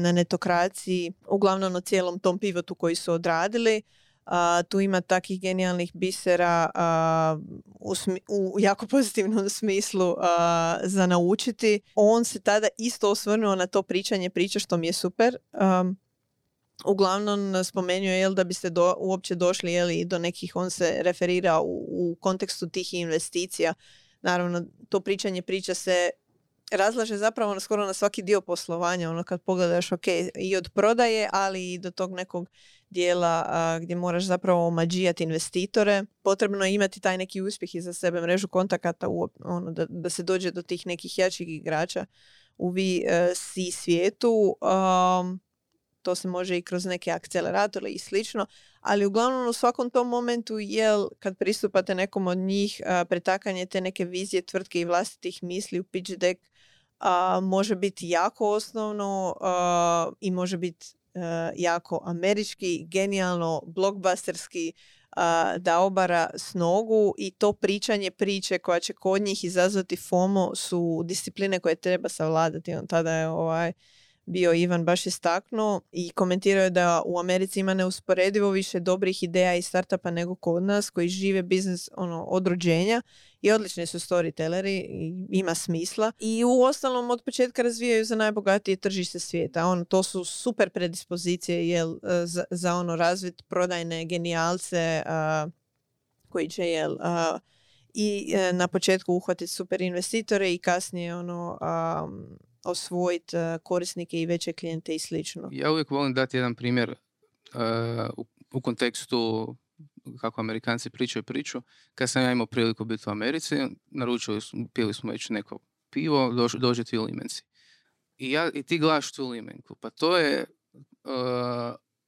na Netokraciji, uglavnom o cijelom tom pivotu koji su odradili. Uh, tu ima takih genijalnih bisera uh, u, smi- u jako pozitivnom smislu uh, za naučiti. On se tada isto osvrnuo na to pričanje priča, što mi je super. Um, Uglavnom spomenuo je da biste do, uopće došli jeli, do nekih, on se referira u, u kontekstu tih investicija. Naravno, to pričanje priča se razlaže zapravo skoro na svaki dio poslovanja. Ono kad pogledaš, ok, i od prodaje, ali i do tog nekog dijela a, gdje moraš zapravo omađijati investitore. Potrebno je imati taj neki uspjeh iza sebe, mrežu kontakata, u, ono, da, da se dođe do tih nekih jačih igrača u V C svijetu. Um, To se može i kroz neke akceleratore i slično, ali uglavnom u svakom tom momentu jel, kad pristupate nekom od njih, a, pretakanje te neke vizije tvrtke i vlastitih misli u pitch deck a, može biti jako osnovno a, i može biti a, jako američki, genijalno, blockbusterski a, da obara s nogu i to pričanje priče koja će kod njih izazvati FOMO su discipline koje treba savladati. On tada je ovaj... bio Ivan baš istaknuo i komentirao je da u Americi ima neusporedivo više dobrih ideja i startupa nego kod nas koji žive biznis ono, od rođenja i odlični su storytelleri, ima smisla i u ostalom od početka razvijaju za najbogatije tržište svijeta. Ono, to su super predispozicije jel, za, za ono razvit prodajne genijalce a, koji će jel, a, i a, na početku uhvatiti super investitore i kasnije ono... A, osvojiti korisnike i veće klijente i slično. Ja uvijek volim dati jedan primjer uh, u, u kontekstu kako Amerikanci pričaju priču. Kad sam ja imao priliku biti u Americi, naručili smo, pili smo već neko pivo, dođe dož, ti u limenci. I, ja, i ti gledaš tu limenku. Pa to je uh,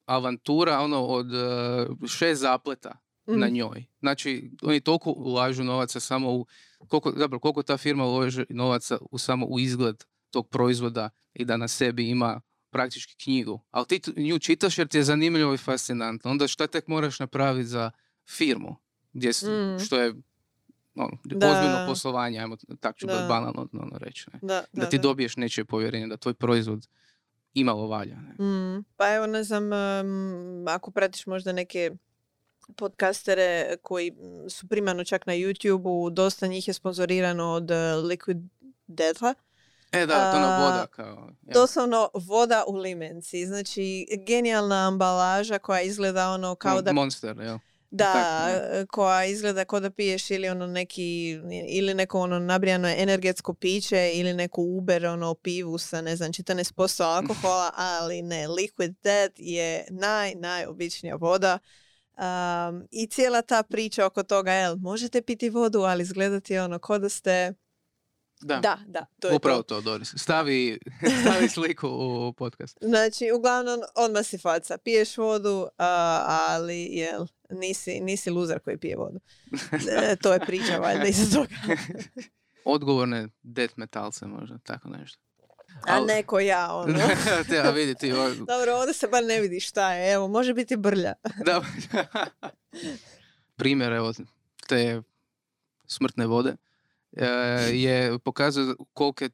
avantura ono, od uh, šest zapleta mm. na njoj. Znači, oni toliko ulažu novaca samo u... Koliko, zapravo, koliko ta firma uloži novaca u, samo u izgled tog proizvoda i da na sebi ima praktički knjigu. Ali ti nju čitaš jer ti je zanimljivo i fascinantno. Onda šta tek moraš napraviti za firmu? Gdje, mm. Što je ono, ozbiljno poslovanje, ajmo tako ću da banalno ono, reći. Ne? Da, da, da ti da. dobiješ nečije povjerenje, da tvoj proizvod imalo valja. Ne? Mm. Pa evo, ne znam, um, ako pratiš možda neke podcastere koji su primarno čak na YouTube-u, dosta njih je sponzorirano od Liquid Death-a. E da, to na voda kao... Ja. Doslovno voda u limenci. Znači, genijalna ambalaža koja izgleda ono kao da... Monster, jel? Da, tako, koja izgleda kao da piješ ili ono neki, ili neko ono nabrijano energetsko piće ili neku Uber ono pivu sa ne znam četrnaest posto alkohola, ali ne, Liquid Death je naj, najobičnija voda. Um, I cijela ta priča oko toga, jel, možete piti vodu, ali izgledati ono kao da ste... Da, da, da, to je upravo to, to Doris. Stavi, stavi sliku u podcast. Znači, uglavnom, odmah si faca. Piješ vodu, uh, ali jel, nisi, nisi luzer koji pije vodu. E, to je priča, valjda, iza toga. Odgovorne death metalce, možda, tako nešto. A Al... neko ja, ono. Treba vidjeti. Dobro, ovdje se bar ne vidi šta je. Evo, može biti brlja. Da. Primjer, evo, te smrtne vode je pokazuje koliko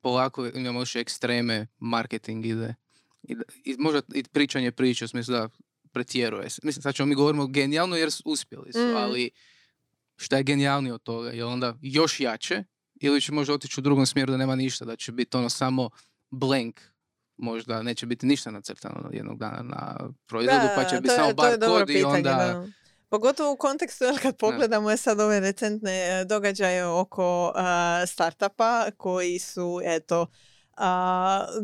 polako imamo još ekstreme marketing ide. I, i možda i pričanje priče, u smislu da pretjeruje se. Mislim, sad ćemo mi govorimo genijalno jer uspjeli su, mm. ali šta je genijalnije od toga? Je onda još jače ili će možda otići u drugom smjeru da nema ništa, da će biti ono samo blank, možda neće biti ništa nacrtano jednog dana na proizvodu, da, pa će biti samo bar kod i onda... Da. Pogotovo u kontekstu, kad pogledamo je sad ove recentne događaje oko uh, startupa koji su, eto, uh,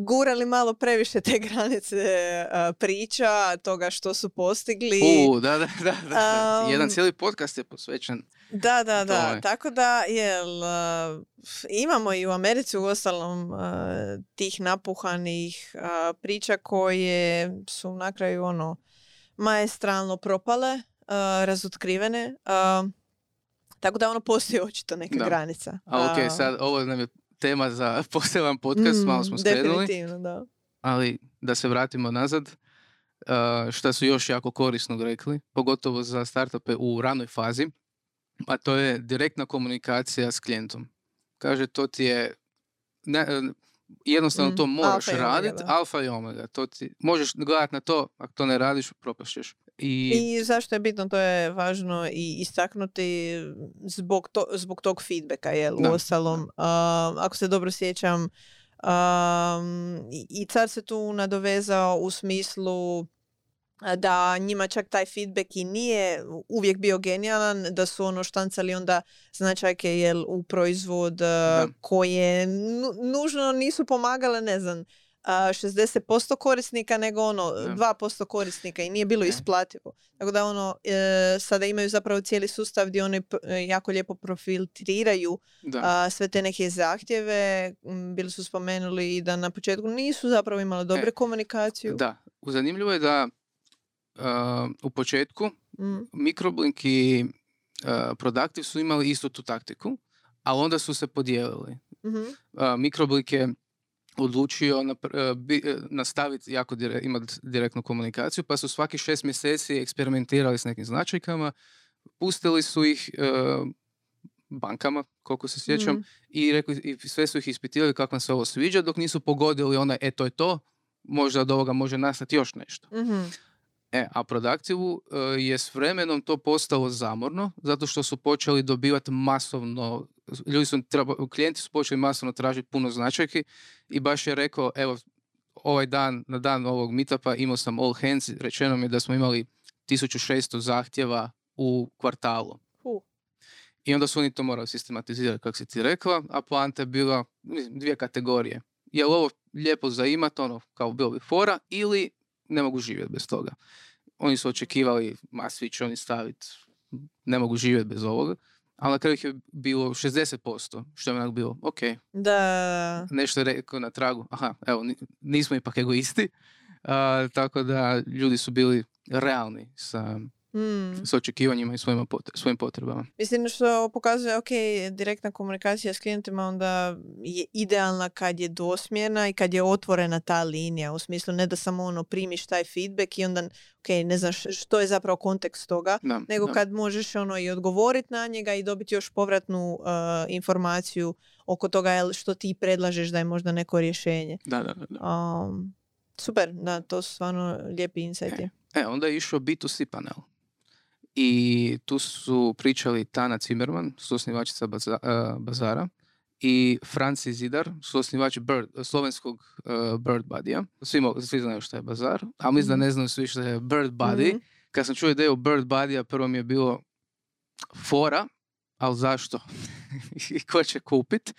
gurali malo previše te granice uh, priča, toga što su postigli. U, da, da, da. da. Um, Jedan cijeli podcast je posvećen. Da, da, da. Tome. Tako da, jel, uh, imamo i u Americi u ostalom uh, tih napuhanih uh, priča koje su na kraju ono maestralno propale. Uh, razotkrivene. Uh, tako da ono postoji očito neka da. granica. A ok, uh, sad ovo nam je tema za poseban podcast, mm, malo smo skrenuli. Definitivno, da. Ali da se vratimo nazad, uh, šta su još jako korisnog rekli, pogotovo za startupe u ranoj fazi, a to je direktna komunikacija s klijentom. Kaže, to ti je... Ne, jednostavno mm, to moraš raditi, alfa i omega. To ti, možeš gledati na to, ako to ne radiš, propašćeš. I... I zašto je bitno, to je važno i istaknuti zbog, to, zbog tog feedbacka, jel, da, u ostalom. Uh, ako se dobro sjećam, um, i Car se tu nadovezao u smislu da njima čak taj feedback i nije uvijek bio genijalan, da su ono štancali onda značajke, jel, u proizvod da. koje nu, nužno nisu pomagale, ne znam, šezdeset posto korisnika, nego ono da. dva posto korisnika i nije bilo isplativo. Tako da ono, e, sada imaju zapravo cijeli sustav gdje oni jako lijepo profiltriraju a, sve te neke zahtjeve. Bili su spomenuli da na početku nisu zapravo imali dobre e, komunikaciju. Da, zanimljivo je da Uh, u početku mm. Microblink i uh, Productiva su imali istu tu taktiku, ali onda su se podijelili. Mm-hmm. Uh, Microblink je odlučio napr- uh, bi, uh, nastaviti jako dire- imati direktnu komunikaciju, pa su svaki šest mjeseci eksperimentirali s nekim značajkama, pustili su ih uh, bankama, koliko se sjećam, mm. i, rekli, i sve su ih ispitivali kako nam se ovo sviđa, dok nisu pogodili onaj, e to je to, možda od ovoga može nastati još nešto. Mm-hmm. E, a Productivu e, je s vremenom to postalo zamorno, zato što su počeli dobivati masovno, ljudi su treba, klijenti su počeli masovno tražiti puno značajki i baš je rekao, evo, ovaj dan, na dan ovog meetupa imao sam all hands, rečeno mi je da smo imali tisuću šesto zahtjeva u kvartalu. Uh. I onda su oni to morali sistematizirati, kako si ti rekla, a poanta je bila dvije kategorije. Je li ovo lijepo zaimati, ono, kao bilo bi fora, ili ne mogu živjeti bez toga. Oni su očekivali, ma svi će oni staviti, ne mogu živjeti bez ovoga, ali na kraju je bilo šezdeset posto, što je onako bilo, ok. Da. Nešto je rekao na tragu, aha, evo, nismo ipak egoisti, uh, tako da ljudi su bili realni sa... Mm. s očekivanjima i svojima potre- svojim potrebama. Mislim, što pokazuje, ok, direktna komunikacija s klijentima onda je idealna kad je dvosmjerna i kad je otvorena ta linija, u smislu ne da samo ono primiš taj feedback i onda, ok, ne znaš što je zapravo kontekst toga, da, nego da. kad možeš ono i odgovoriti na njega i dobiti još povratnu uh, informaciju oko toga što ti predlažeš da je možda neko rješenje. Da, da, da. Um, super, da, to su stvarno lijepi insighti. E, e, onda je išao bi tu si panel. I tu su pričali Tana Cimerman, suosnivačica baza, uh, Bazara, i Franci Zidar, suosnivač Bird, slovenskog uh, Bird Buddyja. Svi, mo- svi znaju što je Bazar, a mislim da ne znaju svi što je Bird Buddy, mm-hmm. kad sam čuo ideju Bird Buddy-a, prvo mi je bilo fora, ali zašto? I ko će kupit?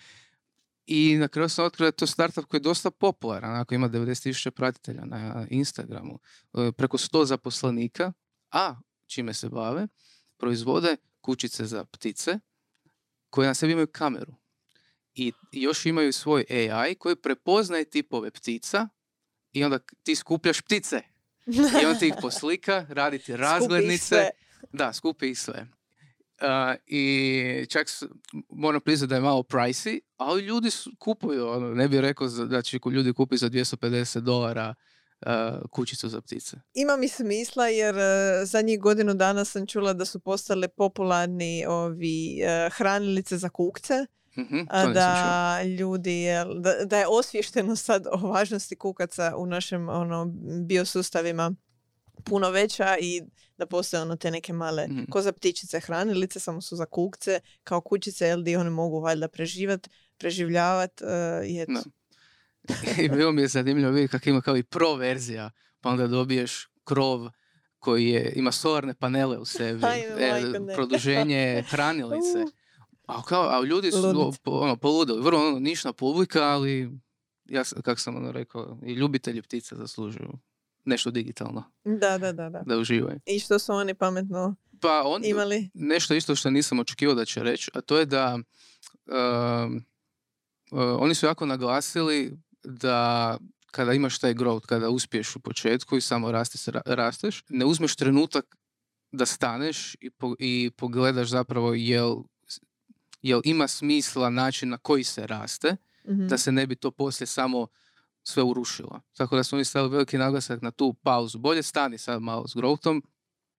I na kraju sam otkrio da je to startup koji je dosta popularan, onako ima devedeset tisuća pratitelja na Instagramu, preko sto zaposlenika, a čime se bave, proizvode kućice za ptice koje na sebi imaju kameru. I još imaju svoj A I koji prepoznaje tipove ptica i onda ti skupljaš ptice. I on ti ih poslika, radi ti razglednice. Da, skupi ih sve. Uh, I čak moram priznati da je malo pricey, ali ljudi su, kupuju, ono, ne bih rekao da će ljudi kupiti za dvjesto pedeset dolara uh, kućicu za ptice. Ima mi smisla jer uh, zadnjih godinu dana sam čula da su postale popularni ovi uh, hranilice za kukce. Mm-hmm, da ljudi da, da je osviješteno sad o važnosti kukaca u našim ono, biosustavima puno veća i da postoje ono, te neke male mm-hmm. ko za ptičice hranilice, samo su za kukce kao kućice, jel di oni mogu valjda preživjeti, preživljavati uh, i eto. No. I bilo mi je zanimljivo vidjeti kako ima kao i pro verzija, pa onda dobiješ krov koji je, ima solarne panele u sebi, e, produženje hranilice. uh. A, kao, a ljudi su ono, poludili, vrlo ono, nišna publika, ali ja, kako sam ono rekao, i ljubitelji ptica zaslužuju nešto digitalno. Da, da, da. Da, da uživaju. I što su oni pametno pa on, imali? Nešto isto što nisam očekivao da će reći, a to je da um, uh, oni su jako naglasili da kada imaš taj growth, kada uspiješ u početku i samo rasteš, rasteš ne uzmeš trenutak da staneš i, po, i pogledaš zapravo jel jel ima smisla način na koji se raste, mm-hmm. da se ne bi to poslije samo sve urušilo. Tako da su oni stavili veliki naglasak na tu pauzu. Bolje stani sad malo s growthom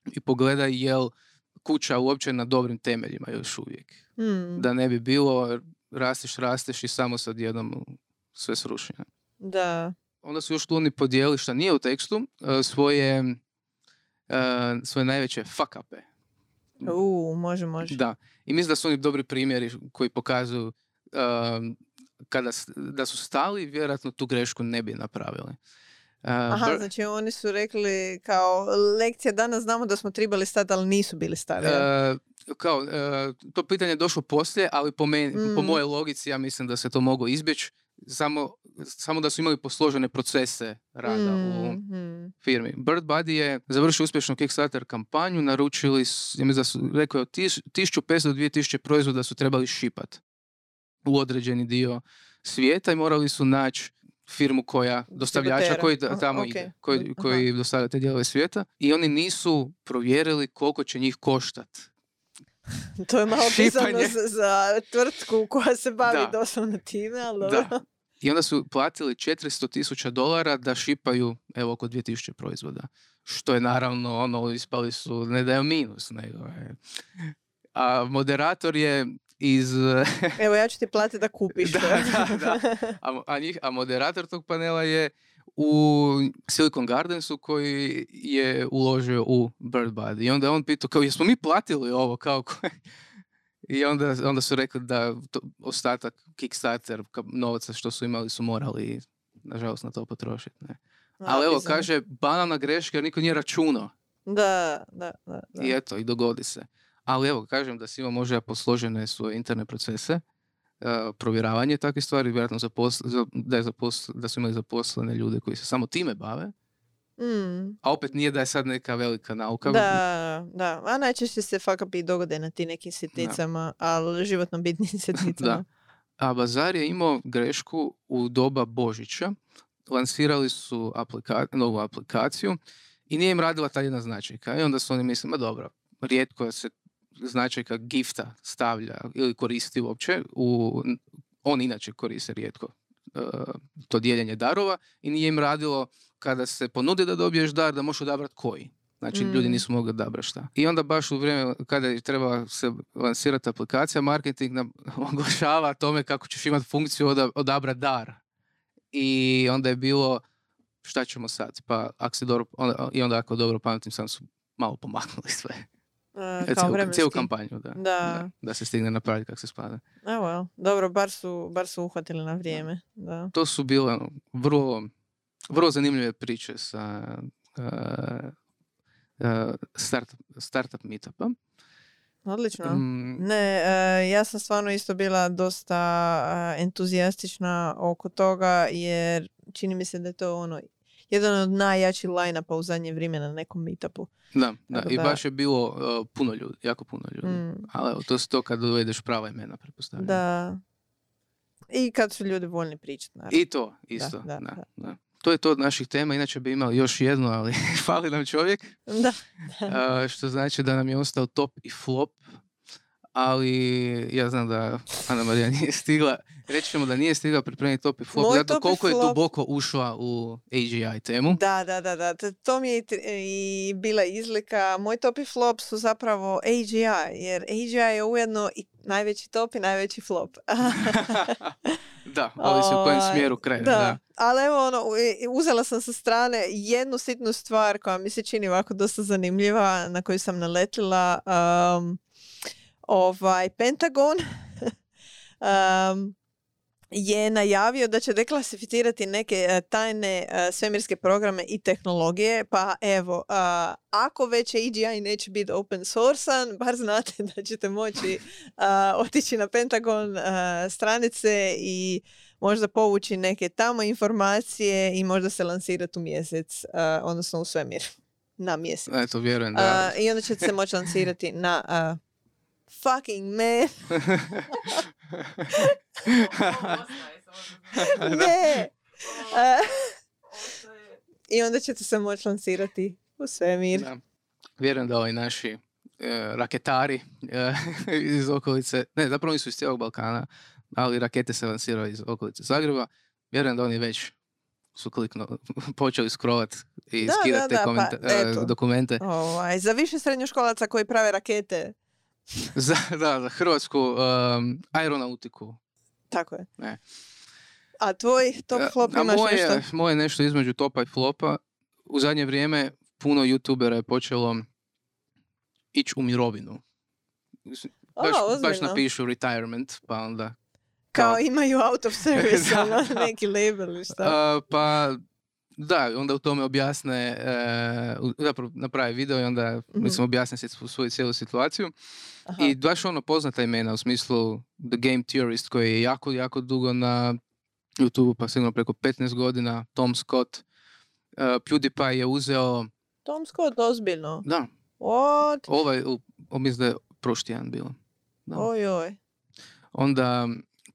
i pogledaj jel kuća uopće na dobrim temeljima još uvijek. Mm. Da ne bi bilo rasteš, rasteš i samo sad jednom sve srušeno. Da. Onda su još tu oni podijeli šta nije u tekstu, svoje, svoje najveće fuck-upe. U, može, može. Da. I mislim da su oni dobri primjeri koji pokazuju um, kada, da su stali, vjerojatno tu grešku ne bi napravili. Uh, Aha, br- znači oni su rekli kao lekcija danas znamo da smo trebali stati, ali nisu bili stali. Uh, kao, uh, to pitanje je došlo poslije, ali po, meni, mm. po moje logici ja mislim da se to moglo izbjeći. Samo, samo da su imali posložene procese rada mm-hmm. u firmi. Bird Buddy je završio uspješnu Kickstarter kampanju, naručili, ja mislim da su, rekao je, tisuću petsto do dvije tisuće proizvoda su trebali šipat u određeni dio svijeta i morali su naći firmu koja, dostavljača koji tamo okay. ide, koji, koji dostavlja te dijelove svijeta i oni nisu provjerili koliko će njih koštati. To je malo pisano za tvrtku koja se bavi da. doslovno time, ali... Da. I onda su platili četiristo tisuća dolara da šipaju, evo, oko dvije tisuće proizvoda. Što je naravno, ono, ispali su, ne da je minus, nego je. A moderator je iz... Evo, ja ću ti platiti da kupiš. Da, da, da. A, a, njih, a moderator tog panela je u Silicon Gardensu koji je uložio u Bird Buddy. I onda on pitao kao, jesmo mi platili ovo? Kao koje? I onda, onda su rekli da to, ostatak Kickstarter novaca što su imali su morali nažalost na to potrošiti. Ne? Ali evo, kaže, banalna greška jer niko nije računao. Da, da, da, da. I eto, i dogodi se. Ali evo, kažem da si imao možda posložene svoje interne procese. Uh, provjeravanje takvih stvari, vjerojatno zaposle, za, da, je zaposle, da su imali zaposlene ljude koji se samo time bave, mm. a opet nije da je sad neka velika nauka. Da, da, a najčešće se fakat i dogode na ti nekim sitnicama, ali životno bitnim sitnicama. Da. A Bazar je imao grešku u doba Božića, lansirali su aplika- novu aplikaciju i nije im radila ta jedna značajka i onda su oni mislili, ma dobro, rijetko se značajka gifta stavlja ili koristi uopće, u, on inače koriste rijetko uh, to dijeljenje darova i nije im radilo kada se ponudi da dobiješ dar da možeš odabrati koji. Znači mm. ljudi nisu mogli odabrati šta. I onda baš u vrijeme kada je trebala se lansirati aplikacija, marketing nam oglašava tome kako ćeš imati funkciju oda, odabrati dar. I onda je bilo šta ćemo sad? Pa, ako se dobro, onda, i onda ako dobro pametim sam su malo pomaknuli sve. Uh, cijelu kampanju, da, da. Da, da se stigne napraviti kako se spada. Oh well. Dobro, bar su, bar su uhvatili na vrijeme. Da. Da. To su bile vrlo, vrlo zanimljive priče sa uh, start, startup meetupa. Odlično. Um, ne, ja sam stvarno isto bila dosta entuzijastična oko toga, jer čini mi se da je to ono jedan od najjačih line-upa u zadnje vrijeme na nekom meetupu. Da, da, da, i baš je bilo uh, puno ljudi, jako puno ljudi. Mm. Ali to je to kad dovedeš prava imena, pretpostavljam. Da. I kad su ljudi voljni pričati, naravno. I to, isto. Da, da, da, da. Da. To je to od naših tema, inače bi imali još jedno, ali fali nam čovjek. Da. uh, što znači da nam je ostao top i flop, ali ja znam da Ana Marija nije stigla. Reći ćemo da nije stigla pripremiti top i flop, moj zato koliko je flop... duboko ušla u A G I temu. Da, da, da, da. To mi je i bila izlika. Moj top i flop su zapravo A G I, jer A G I je ujedno i najveći top i najveći flop. Da, ali se u kojem smjeru krene. Da, da. Ali evo, ono, uzela sam sa strane jednu sitnu stvar koja mi se čini ovako dosta zanimljiva, na koju sam naletila. Um, ovaj, Pentagon um, je najavio da će deklasificirati neke tajne uh, svemirske programe i tehnologije, pa evo, uh, ako već A G I neće biti open source-an, bar znate da ćete moći uh, otići na Pentagon uh, stranice i možda povući neke tamo informacije i možda se lansirati u mjesec, uh, odnosno u svemir, na mjesec. Eto, vjerujem, da. Uh, I onda ćete se moći lansirati na uh, fucking man. Ne. Uh, I onda ćete se moći lansirati u svemir. Da. Vjerujem da ovi naši uh, raketari uh, iz okolice, ne, zapravo nisu iz cijelog Balkana, ali rakete se lansiraju iz okolice Zagreba. Vjerujem da oni već su klikno, počeli scrollat i skidati te komenta- pa, uh, dokumente. Ovaj, za više srednjoškolaca koji prave rakete. Za, da, za hrvatsku um, aeronautiku. Tako je. Ne. A tvoj top flop imaš moje, nešto? Moje nešto između topa i flopa. U zadnje vrijeme puno youtubera je počelo ići u mirovinu. Baš, o, baš napišu retirement, pa onda... Kao, kao imaju out of service, da, ali neki label ili šta. Uh, pa... Da, onda u tome objasne, zapravo e, naprave video i onda, mm-hmm. mislim, objasne svoju cijelu situaciju. Aha. I baš ono poznata imena, u smislu The Game Theorist, koji je jako, jako dugo na YouTube, pa sigurno preko petnaest godina, Tom Scott. E, PewDiePie je uzeo... Tom Scott, ozbiljno? Da. What? Ovaj, mislim da je proštijan bilo. Da. Oj, oj. Onda,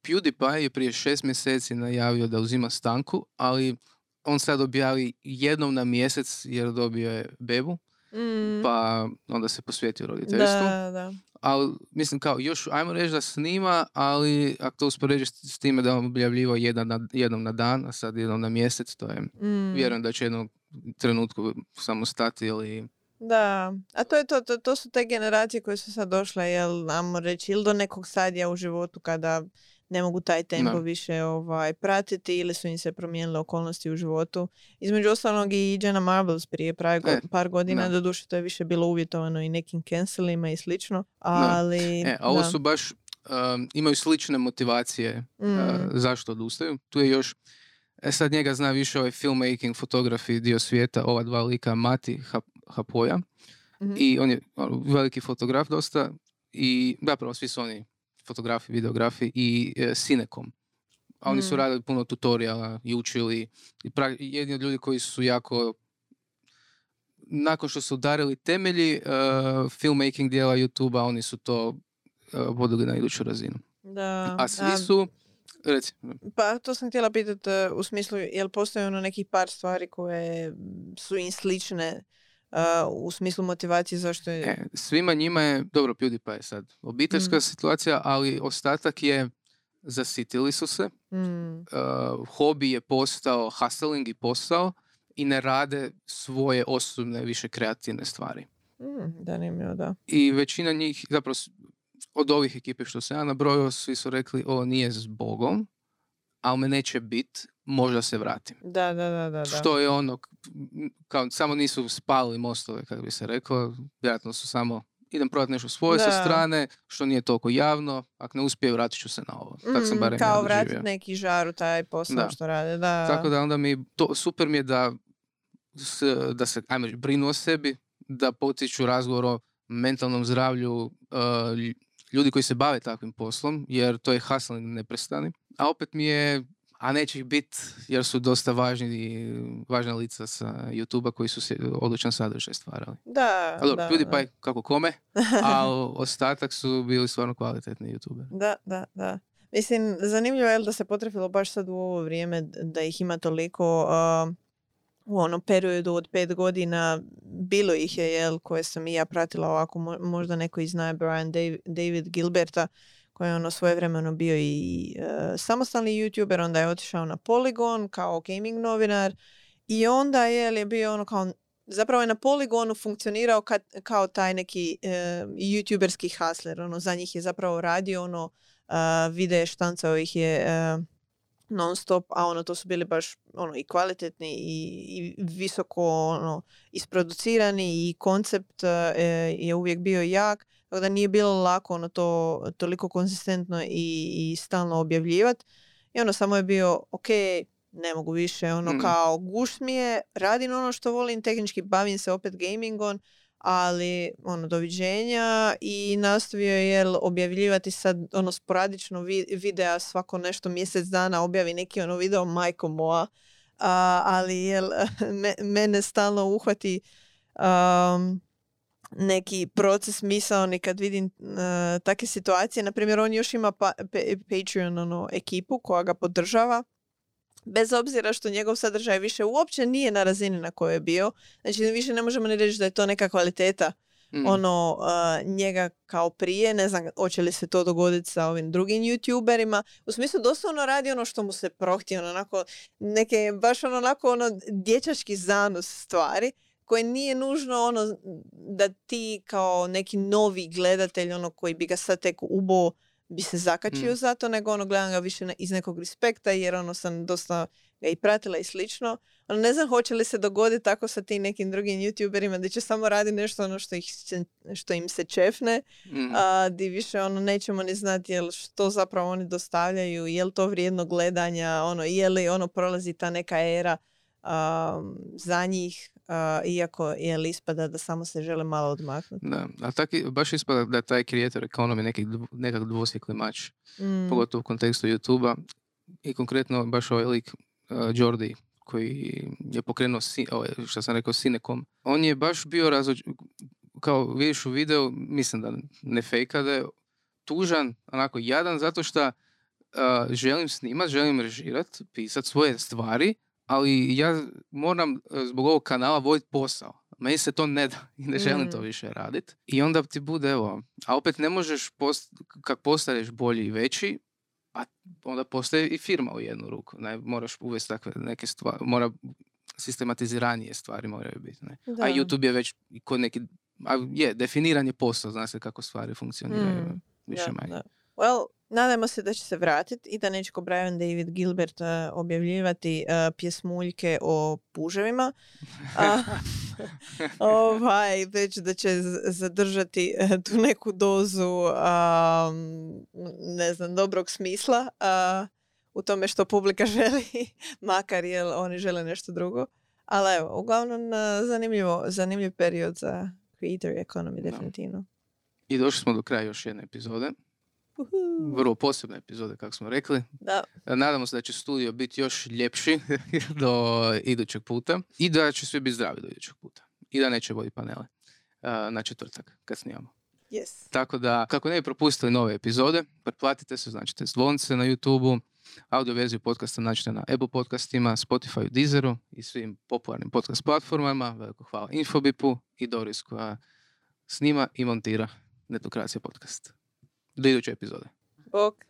PewDiePie je prije šest mjeseci najavio da uzima stanku, ali... On sad objavi jednom na mjesec jer dobio je bebu, mm. pa onda se posvetio roditeljstvu. Da, da. Ali mislim kao, još ajmo reći da snima, ali ako to uspoređeš s time da on objavljivao jedan na, jednom na dan, a sad jednom na mjesec, to je, mm. vjerujem da će jednom trenutku samo stati ili... Da, a to je to, to, to su te generacije koje su sad došle, jel, ajmo reći, ili do nekog stadija u životu kada... ne mogu taj tempo no. više ovaj, pratiti ili su im se promijenile okolnosti u životu. Između ostalog i Jenna Marbles prije pravi go- e, par godina, no. doduše to je više bilo uvjetovano i nekim cancelima i slično, ali... No. E, a ovo da. su baš, um, imaju slične motivacije mm. uh, zašto odustaju. Tu je još, e, sad njega zna više ovaj filmmaking, fotografi, dio svijeta, ova dva lika, Mati Hap- Hapoja, mm-hmm. i on je veliki fotograf dosta i zapravo svi su oni fotografi, videografi i e, Cinekom. A oni mm. su radili puno tutoriala i učili. I pra- jedni od ljudi koji su jako, nakon što su udarili temelji e, filmmaking dijela YouTube-a, oni su to e, vodili na iduću razinu. Da, a svi da. su... Reci. Pa to sam htjela pitati uh, u smislu, jel postoje ono nekih par stvari koje su im slične Uh, u smislu motivacije zašto je... E, svima njima je, dobro, PewDiePie je sad obiteljska mm. situacija, ali ostatak je, zasitili su se, mm. uh, hobi je postao, hustling i posao i ne rade svoje osobne, više kreativne stvari. Mm, da, nemio, da. I većina njih, zapravo od ovih ekipe što se ja nabrojao, svi su rekli, o, nije zbogom, ali me neće biti, možda se vratim. Da, da, da, da. Što je ono, kao, samo nisu spali mostove, kako bi se reklo. Vjerojatno su samo, idem prodati nešto svoje da. sa strane, što nije toliko javno. Ako ne uspije, vratit ću se na ovo. Mm, tako sam barem ja doživio. Kao vratit neki žar u taj posao da. što rade, da. Tako da onda mi, to, super mi je da, da se, ajme, brinu o sebi, da potiču razgovor o mentalnom zdravlju uh, ljudi koji se bave takvim poslom, jer to je hustling neprestani. A opet mi je, a neće ih biti, jer su dosta važni, važna lica sa YouTube-a koji su se odličan sadržaj stvarali. Da, a dobro, da. Ljudi da. Pa je kako kome, a ostatak su bili stvarno kvalitetni YouTuberi. Da, da, da. Mislim, zanimljivo je da se potrefilo baš sad u ovo vrijeme da ih ima toliko... Uh... u onom periodu od pet godina bilo ih je, jel, koje sam i ja pratila ovako, možda neko i zna Brian David Gilberta, koji je ono svojevremeno bio i uh, samostalni YouTuber, onda je otišao na Polygon kao gaming novinar i onda je, je bio ono kao, zapravo je na Polygonu funkcionirao kad, kao taj neki uh, YouTuberski hustler, ono za njih je zapravo radio, ono uh, vide štancao ih je... Uh, non-stop, a ono to su bili baš ono i kvalitetni i, i visoko ono isproducirani i koncept e, je uvijek bio jak, tako da nije bilo lako ono to toliko konzistentno i, i stalno objavljivati. I ono samo je bio ok, ne mogu više, ono mm. kao guš mi je, radim ono što volim, tehnički bavim se opet gamingom, ali ono doviđenja i nastavio je objavljivati sad ono sporadično videa, svako nešto mjesec dana objavi neki ono video, majko moja, a, ali jel, me, mene stalno uhvati um, neki proces misaoni kad vidim uh, takve situacije. Naprimjer, on još ima pa, pe, Patreon ono, ekipu koja ga podržava, bez obzira što njegov sadržaj više uopće nije na razini na kojoj je bio. Znači, više ne možemo ni reći da je to neka kvaliteta mm. ono, uh, njega kao prije. Ne znam, hoće li se to dogoditi sa ovim drugim YouTuberima. U smislu, doslovno radi ono što mu se prohti, ono, onako, neke baš ono, onako, ono, dječački zanus stvari, koje nije nužno ono, da ti kao neki novi gledatelj, ono koji bi ga sad tek ubo bi se zakačio mm. za to, nego ono gledam ga više iz nekog respekta, jer ono sam dosta ga i pratila i slično. Ono, ne znam hoće li se dogoditi tako sa tim nekim drugim YouTuberima, da će samo raditi nešto ono što, ih, što im se čefne, mm. a, di više ono nećemo ni znati jel što zapravo oni dostavljaju, je li to vrijedno gledanja, ono, je li ono prolazi ta neka era um, za njih, Uh, iako je ispada da samo se žele malo odmaknuti. Da, a taki, baš ispada da taj creator economy nekak, nekak dvosjekli mač, mm. pogotovo u kontekstu YouTube-a i konkretno baš ovaj lik uh, Jordi koji je pokrenuo, si, ovaj, što sam rekao, Cinecom. On je baš bio razoč... kao vidiš u videu, mislim da ne fejka, da je tužan, onako jadan, zato što uh, želim snimat, želim režirat, pisat svoje stvari, ali ja moram zbog ovog kanala voditi posao. Meni se to ne da i ne želim mm. to više raditi. I onda ti bude, evo, a opet ne možeš, post, kak postaneš bolji i veći, a onda postaje i firma u jednu ruku. Ne, moraš uvesti takve neke stvari, mora sistematiziranije stvari moraju biti. Ne? A YouTube je već kod neki, a je, definiran je posao, zna se kako stvari funkcioniraju mm. više yeah, manje. Yeah. Well, nadajmo se da će se vratiti i da neće ko Brian David Gilbert uh, objavljivati uh, pjesmuljke o puževima. Uh, ovaj, već da će zadržati uh, tu neku dozu uh, ne znam, dobrog smisla uh, u tome što publika želi, makar jel oni žele nešto drugo. Ali evo, uglavnom uh, zanimljivo, zanimljiv period za creator economy, definitivno. No. I došli smo do kraja još jedne epizode. Uhuh. Vrlo posebna epizoda, kako smo rekli. Da. Nadamo se da će studio biti još ljepši do idućeg puta i da će svi biti zdravi do idućeg puta i da neće voditi panele uh, na četvrtak kad snimamo. Yes. Tako da, kako ne bi propustili nove epizode, pretplatite se, značite zvonce na YouTube-u, audio verziju podcasta nađite na Apple podcastima, Spotify, Deezeru i svim popularnim podcast platformama. Veliko hvala Infobipu i Doris koja snima i montira Netokracija podcast. Do iduće epizode. Bok.